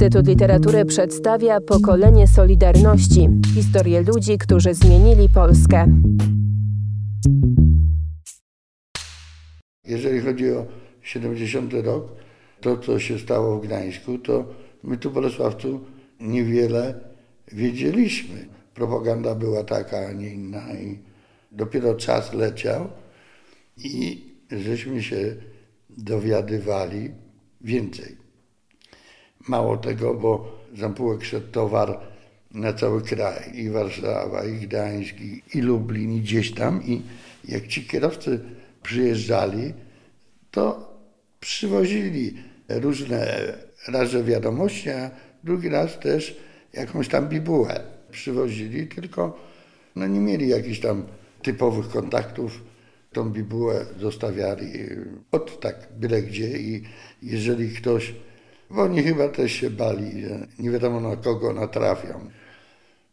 Instytut Literatury przedstawia Pokolenie Solidarności. Historię ludzi, którzy zmienili Polskę. Jeżeli chodzi o 70 rok, to co się stało w Gdańsku, to my tu w Bolesławcu niewiele wiedzieliśmy. Propaganda była taka, a nie inna i dopiero czas leciał i żeśmy się dowiadywali więcej. Mało tego, bo z Ampułek szedł towar na cały kraj, i Warszawa, i Gdańsk, i Lublin, i gdzieś tam. I jak ci kierowcy przyjeżdżali, to przywozili różne, raz wiadomości, a drugi raz też jakąś tam bibułę przywozili, tylko nie mieli jakichś tam typowych kontaktów. Tą bibułę zostawiali od tak byle gdzie i jeżeli ktoś, bo oni chyba też się bali, że nie wiadomo na kogo natrafią.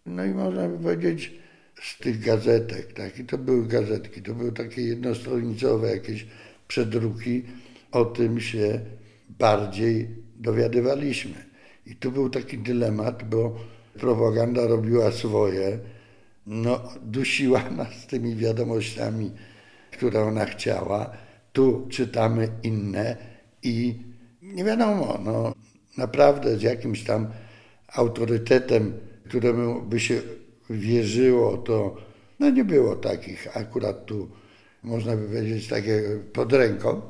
No i można by powiedzieć z tych gazetek, tak? I to były gazetki, to były takie jednostronicowe jakieś przedruki, o tym się bardziej dowiadywaliśmy. I tu był taki dylemat, bo propaganda robiła swoje, dusiła nas tymi wiadomościami, które ona chciała, tu czytamy inne i nie wiadomo, naprawdę z jakimś tam autorytetem, któremu by się wierzyło, to nie było takich akurat tu, można by powiedzieć, takie pod ręką.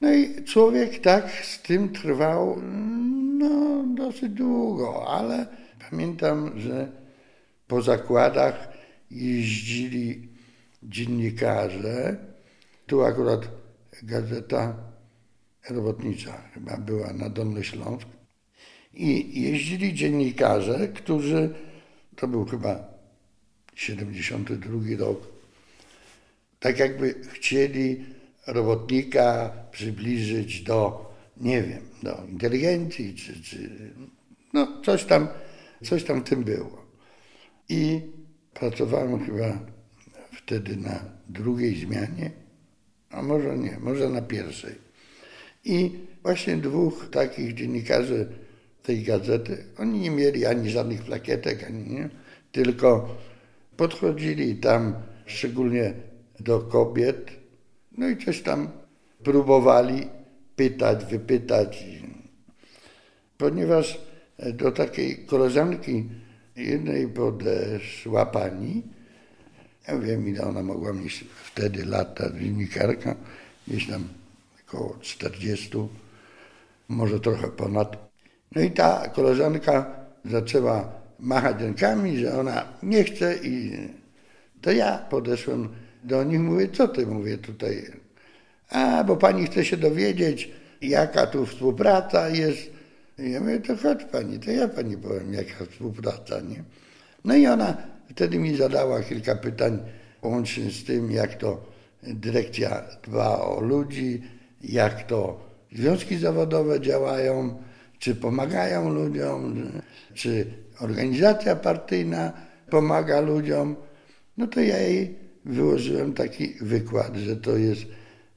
No i człowiek tak z tym trwał, dosyć długo, ale pamiętam, że po zakładach jeździli dziennikarze, tu akurat gazeta Robotnica chyba była na Dolny Śląsk i jeździli dziennikarze, którzy, to był chyba 72 rok, tak jakby chcieli robotnika przybliżyć do, do inteligencji, czy coś tam w tym było. I pracowałem chyba wtedy na drugiej zmianie, a może nie, może na pierwszej. I właśnie dwóch takich dziennikarzy tej gazety, oni nie mieli ani żadnych plakietek, tylko podchodzili tam szczególnie do kobiet, i coś tam próbowali pytać, wypytać. Ponieważ do takiej koleżanki jednej podeszła pani, ja wiem, ile ona mogła mieć wtedy lat, ta dziennikarka, gdzieś tam około 40, może trochę ponad. No i ta koleżanka zaczęła machać rękami, że ona nie chce i to ja podeszłem do nich, mówię, co ty, mówię tutaj? A, bo pani chce się dowiedzieć, jaka tu współpraca jest. I ja mówię, to chodź pani, to ja pani powiem, jaka współpraca, nie? No i ona wtedy mi zadała kilka pytań łącznie z tym, jak to dyrekcja dba o ludzi, jak to związki zawodowe działają, czy pomagają ludziom, czy organizacja partyjna pomaga ludziom. No to ja jej wyłożyłem taki wykład, że to jest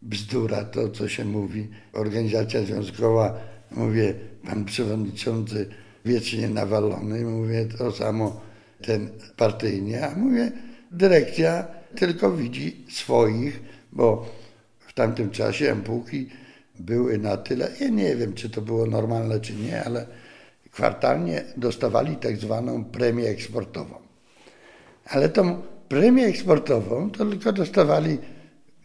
bzdura to, co się mówi. Organizacja związkowa, mówię, pan przewodniczący wiecznie nawalony, mówię to samo, ten partyjnie, a mówię, dyrekcja tylko widzi swoich, bo w tamtym czasie ampułki były na tyle, ja nie wiem, czy to było normalne, czy nie, ale kwartalnie dostawali tak zwaną premię eksportową. Ale tą premię eksportową to tylko dostawali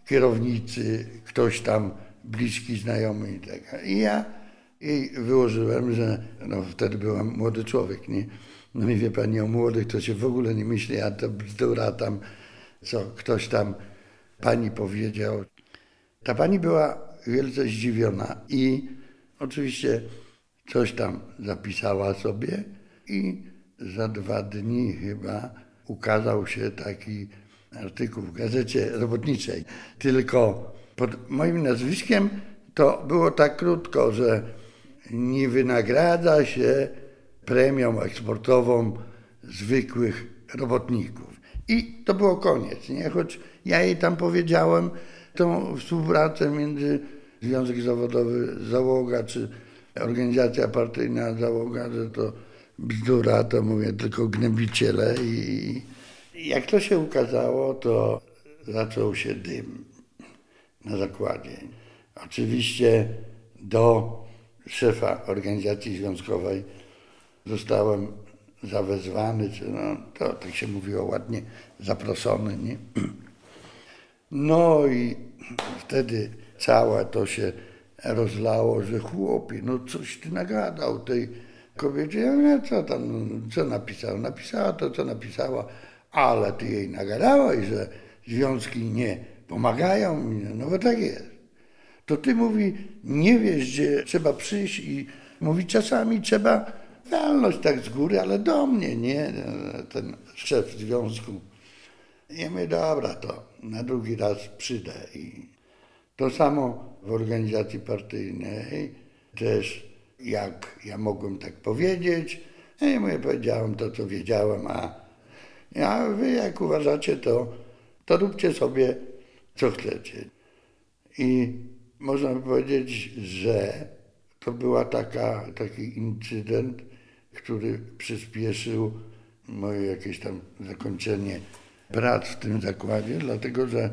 kierownicy, ktoś tam bliski, znajomy i tak. I ja jej wyłożyłem, że wtedy byłem młody człowiek, nie? No i wie pani, o młodych to się w ogóle nie myśli, a to bzdura tam, co ktoś tam pani powiedział. Ta pani była wielce zdziwiona i oczywiście coś tam zapisała sobie i za 2 dni chyba ukazał się taki artykuł w Gazecie Robotniczej. Tylko pod moim nazwiskiem to było tak krótko, że nie wynagradza się premią eksportową zwykłych robotników. I to było koniec, nie? Choć ja jej tam powiedziałem tą współpracę między Związek Zawodowy, Załoga, czy organizacja partyjna, załoga, że to bzdura, to mówię tylko gnębiciele. I jak to się ukazało, to zaczął się dym na zakładzie. Oczywiście do szefa organizacji związkowej zostałem zawezwany, czy no, to tak się mówiło ładnie, zaproszony, nie? No i wtedy całe to się rozlało, że chłopie, no coś ty nagadał tej kobiecie. Ja mówię, co tam, co napisał? Napisała to, co napisała, ale ty jej nagadałeś, że związki nie pomagają. No bo tak jest. To ty mówi, nie wiesz, gdzie trzeba przyjść i mówi, czasami trzeba walność tak z góry, ale do mnie, nie? Ten szef związku. Ja mówię, dobra, to na drugi raz przyjdę. I to samo w organizacji partyjnej też, jak ja mogłem tak powiedzieć. Ja mówię, powiedziałem to, co wiedziałem, a wy jak uważacie, to róbcie sobie, co chcecie. I można powiedzieć, że to była taki incydent, który przyspieszył moje jakieś tam zakończenie prac w tym zakładzie, dlatego że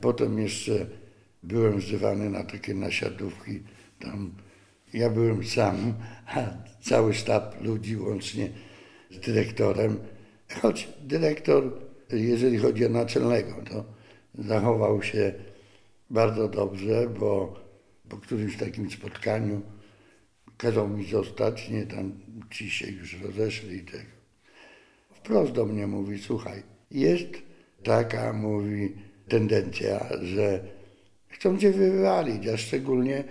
potem jeszcze byłem wzywany na takie nasiadówki. Tam ja byłem sam, a cały sztab ludzi łącznie z dyrektorem. Choć dyrektor, jeżeli chodzi o naczelnego, to zachował się bardzo dobrze, bo po którymś takim spotkaniu kazał mi zostać, nie, tam ci się już rozeszli i tak. Wprost do mnie mówi, słuchaj, jest taka, mówi, tendencja, że chcą cię wywalić, a szczególnie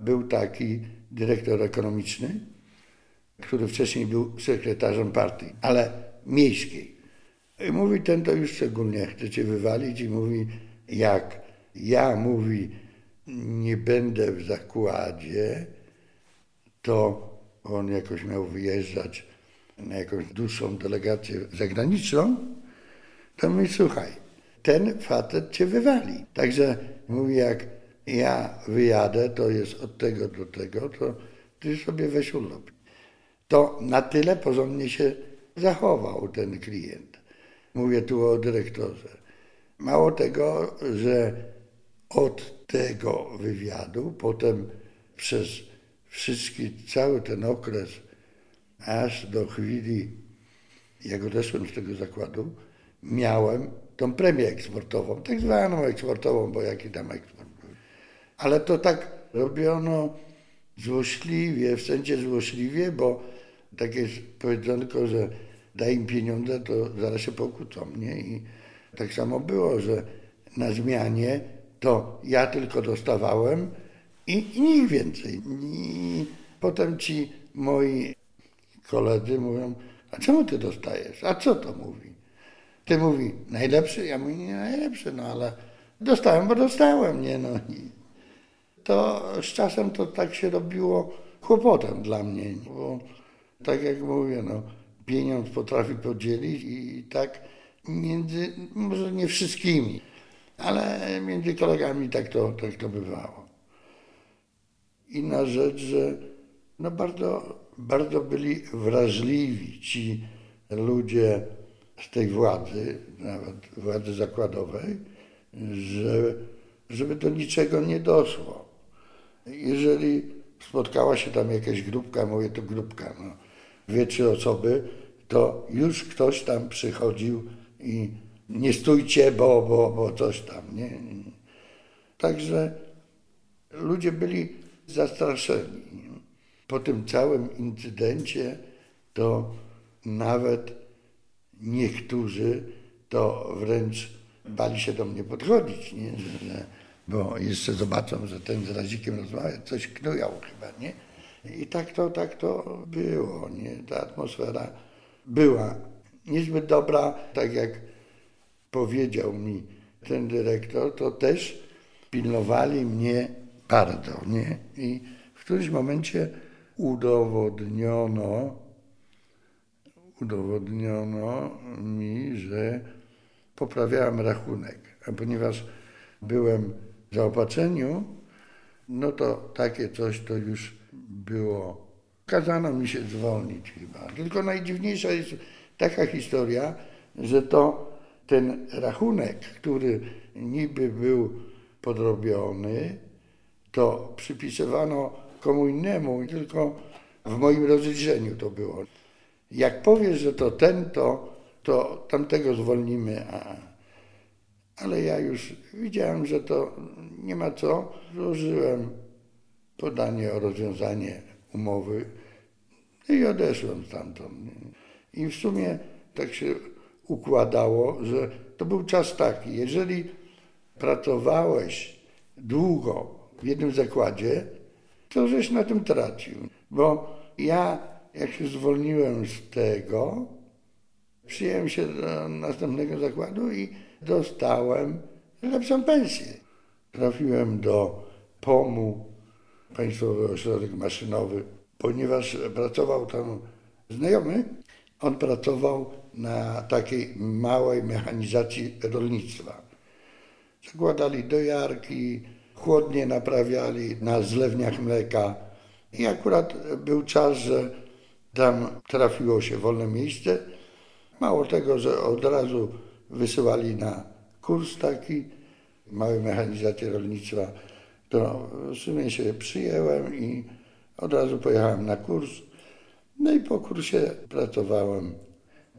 był taki dyrektor ekonomiczny, który wcześniej był sekretarzem partii, ale miejskiej. I mówi, ten to już szczególnie chce cię wywalić i mówi, jak ja, mówi, nie będę w zakładzie, to on jakoś miał wyjeżdżać na jakąś dłuższą delegację zagraniczną, to mówi, słuchaj, ten facet cię wywali. Także mówi, jak ja wyjadę, to jest od tego do tego, to ty sobie weź urlop. To na tyle porządnie się zachował ten klient. Mówię tu o dyrektorze. Mało tego, że od tego wywiadu, potem przez wszystki, cały ten okres, aż do chwili, jak odeszłem z tego zakładu, miałem tą premię eksportową, tak zwaną eksportową, bo jaki tam eksport był. Ale to tak robiono złośliwie, w sensie złośliwie, bo tak jest powiedzonko, że daj im pieniądze, to zaraz się pokłócą, nie? I tak samo było, że na zmianie to ja tylko dostawałem i nic więcej. I potem ci moi koledzy mówią, a czemu ty dostajesz? A co to mówi? Ty mówi, najlepszy? Ja mówię, nie najlepszy, no ale dostałem, bo dostałem, nie no. I to z czasem to tak się robiło kłopotem dla mnie, bo tak jak mówię, no pieniądz potrafi podzielić i tak między, może nie wszystkimi, ale między kolegami tak to bywało. Inna rzecz, że no bardzo, bardzo byli wrażliwi ci ludzie z tej władzy, nawet władzy zakładowej, że, żeby do niczego nie doszło. Jeżeli spotkała się tam jakaś grupka, mówię to grupka, no, 2-3 osoby, to już ktoś tam przychodził i nie stójcie, bo coś tam, nie? Także ludzie byli zastraszeni. Po tym całym incydencie to nawet niektórzy to wręcz bali się do mnie podchodzić, nie? Bo jeszcze zobaczą, że ten z Razikiem rozmawia, coś knujał chyba, nie? I tak to było, nie? Ta atmosfera była niezbyt dobra, tak jak powiedział mi ten dyrektor, to też pilnowali mnie bardzo, nie? I w którymś momencie udowodniono mi, że poprawiałem rachunek, a ponieważ byłem w zaopatrzeniu, no to takie coś to już było. Kazano mi się zwolnić chyba. Tylko najdziwniejsza jest taka historia, że to ten rachunek, który niby był podrobiony, to przypisywano komu innemu, tylko w moim rozliczeniu to było. Jak powiesz, że to ten, to tamtego zwolnimy, ale ja już widziałem, że to nie ma co. Złożyłem podanie o rozwiązanie umowy i odeszłem stamtąd. I w sumie tak się układało, że to był czas taki, jeżeli pracowałeś długo w jednym zakładzie, to żeś na tym tracił. Bo ja, jak się zwolniłem z tego, przyjąłem się do następnego zakładu i dostałem lepszą pensję. Trafiłem do POM-u, Państwowy Ośrodek Maszynowy, ponieważ pracował tam znajomy. On pracował na takiej małej mechanizacji rolnictwa. Zakładali dojarki, chłodnie naprawiali na zlewniach mleka. I akurat był czas, że tam trafiło się wolne miejsce. Mało tego, że od razu wysyłali na kurs taki małej mechanizacji rolnictwa. To w sumie się przyjęłem i od razu pojechałem na kurs. No i po kursie pracowałem.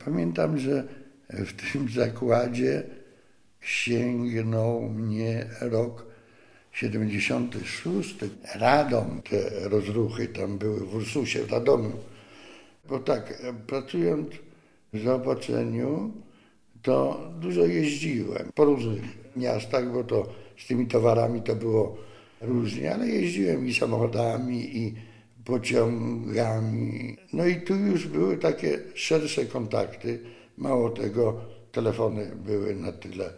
Pamiętam, że w tym zakładzie sięgnął mnie rok 76. Radom, te rozruchy tam były w Ursusie, w Radomiu. Bo tak, pracując w zaopatrzeniu, to dużo jeździłem po różnych miastach, bo to z tymi towarami to było różnie, ale jeździłem i samochodami, i pociągami. No i tu już były takie szersze kontakty. Mało tego, telefony były na tyle.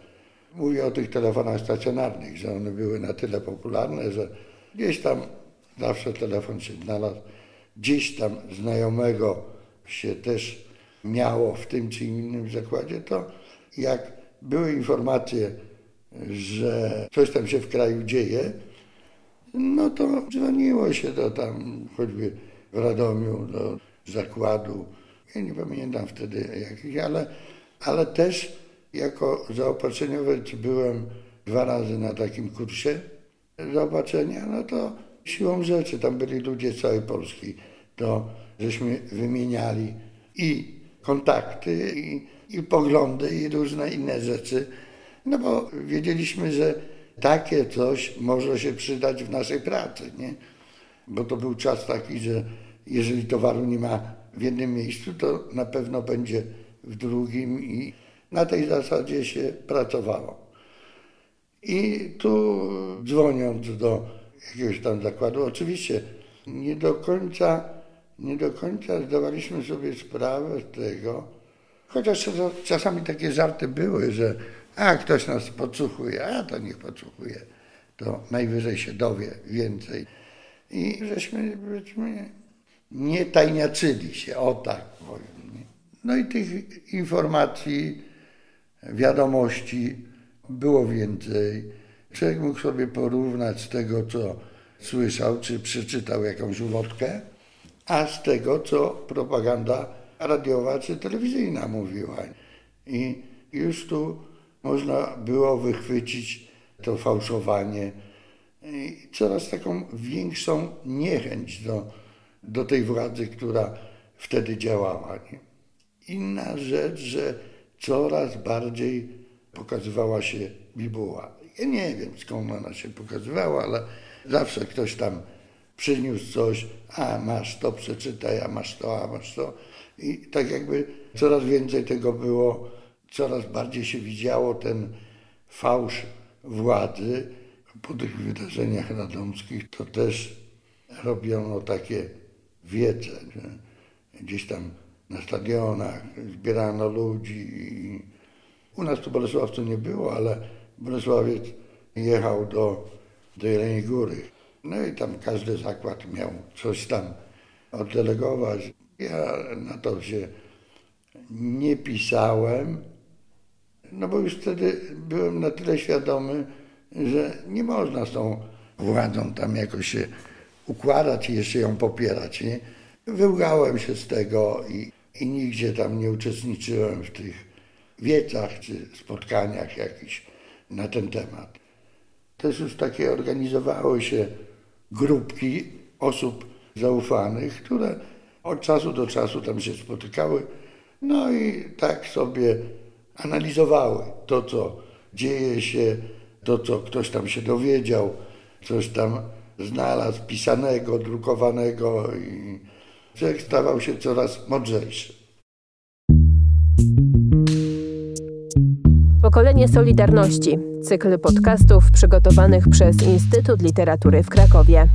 Mówię o tych telefonach stacjonarnych, że one były na tyle popularne, że gdzieś tam zawsze telefon się znalazł. Gdzieś tam znajomego się też miało w tym czy innym zakładzie, to jak były informacje, że coś tam się w kraju dzieje, no to dzwoniło się do tam, choćby w Radomiu, do zakładu. Ja nie pamiętam wtedy jakich, ale też jako zaopatrzeniowiec byłem 2 razy na takim kursie zaopatrzenia, no to siłą rzeczy, tam byli ludzie z całej Polski, to żeśmy wymieniali i kontakty, i poglądy, i różne inne rzeczy. No bo wiedzieliśmy, że takie coś może się przydać w naszej pracy, nie? Bo to był czas taki, że jeżeli towaru nie ma w jednym miejscu, to na pewno będzie w drugim i na tej zasadzie się pracowało. I tu dzwoniąc do jakiegoś tam zakładu, oczywiście nie do końca zdawaliśmy sobie sprawę z tego, chociaż czasami takie żarty były, że ktoś nas podsłuchuje, to niech podsłuchuje, to najwyżej się dowie więcej. I żeśmy nie tajniaczyli się, o tak powiem. No i tych informacji, wiadomości było więcej. Człowiek mógł sobie porównać z tego, co słyszał, czy przeczytał jakąś ulotkę, a z tego, co propaganda radiowa czy telewizyjna mówiła. I już tu można było wychwycić to fałszowanie i coraz taką większą niechęć do tej władzy, która wtedy działała. Nie? Inna rzecz, że coraz bardziej pokazywała się bibuła. Ja nie wiem, skąd ona się pokazywała, ale zawsze ktoś tam przyniósł coś, masz to, przeczytaj, a masz to. I tak jakby coraz więcej tego było, coraz bardziej się widziało ten fałsz władzy. Po tych wydarzeniach radomskich to też robiono takie wiece, gdzieś tam na stadionach zbierano ludzi. U nas tu Bolesławcu nie było, ale Bolesławiec jechał do Jeleniej Góry. No i tam każdy zakład miał coś tam oddelegować. Ja na to się nie pisałem, no bo już wtedy byłem na tyle świadomy, że nie można z tą władzą tam jakoś się układać i jeszcze ją popierać, nie? Wyłgałem się z tego i nigdzie tam nie uczestniczyłem w tych wiecach czy spotkaniach jakichś na ten temat. Też już takie organizowały się grupki osób zaufanych, które od czasu do czasu tam się spotykały, no i tak sobie analizowały to, co dzieje się, to, co ktoś tam się dowiedział, coś tam znalazł pisanego, drukowanego i człowiek stawał się coraz mądrzejszy. Pokolenie Solidarności. Cykl podcastów przygotowanych przez Instytut Literatury w Krakowie.